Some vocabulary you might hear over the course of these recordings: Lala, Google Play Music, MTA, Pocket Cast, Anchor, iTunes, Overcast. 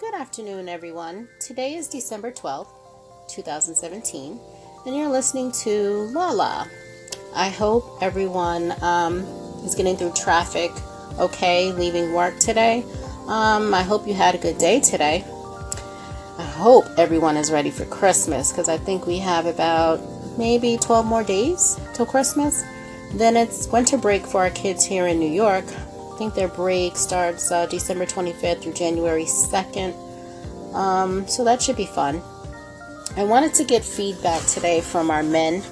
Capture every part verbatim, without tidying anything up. Good afternoon, everyone. Today is December twelfth, twenty seventeen, and you're listening to Lala. I hope everyone um, is getting through traffic okay, leaving work today. Um, I hope you had a good day today. I hope everyone is ready for Christmas, because I think we have about maybe twelve more days till Christmas. Then it's winter break for our kids here in New York. I think their break starts uh, December twenty-fifth through January second. Um, so that should be fun. I wanted to get feedback today from our men.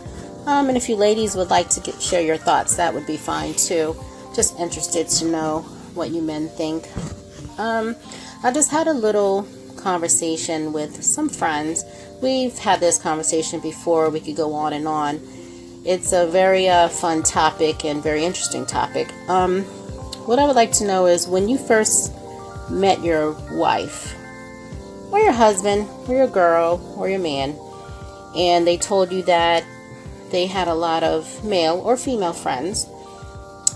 Um, and if you ladies would like to get, share your thoughts, that would be fine too. Just interested to know what you men think. Um, I just had a little conversation with some friends. We've had this conversation before. We could go on and on. It's a very uh, fun topic and very interesting topic. Um, what I would like to know is, when you first met your wife or your husband or your girl or your man, and they told you that they had a lot of male or female friends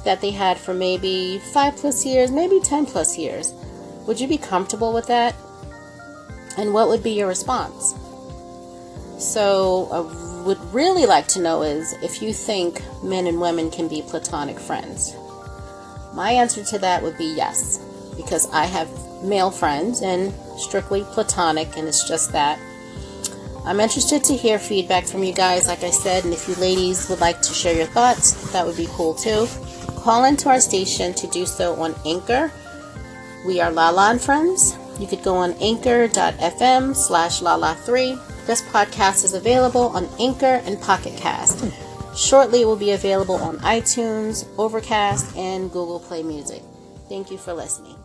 that they had for maybe five plus years, maybe ten plus years, would you be comfortable with that? And what would be your response? So a uh, would really like to know is if you think men and women can be platonic friends. My answer to that would be yes, because I have male friends and strictly platonic, and it's just that. I'm interested to hear feedback from you guys, like I said, and if you ladies would like to share your thoughts, that would be cool too. Call into our station to do so on Anchor. We are Lala and Friends. You could go on anchor dot f m slash lala three. This podcast is available on Anchor and Pocket Cast. Shortly, it will be available on iTunes, Overcast, and Google Play Music. Thank you for listening.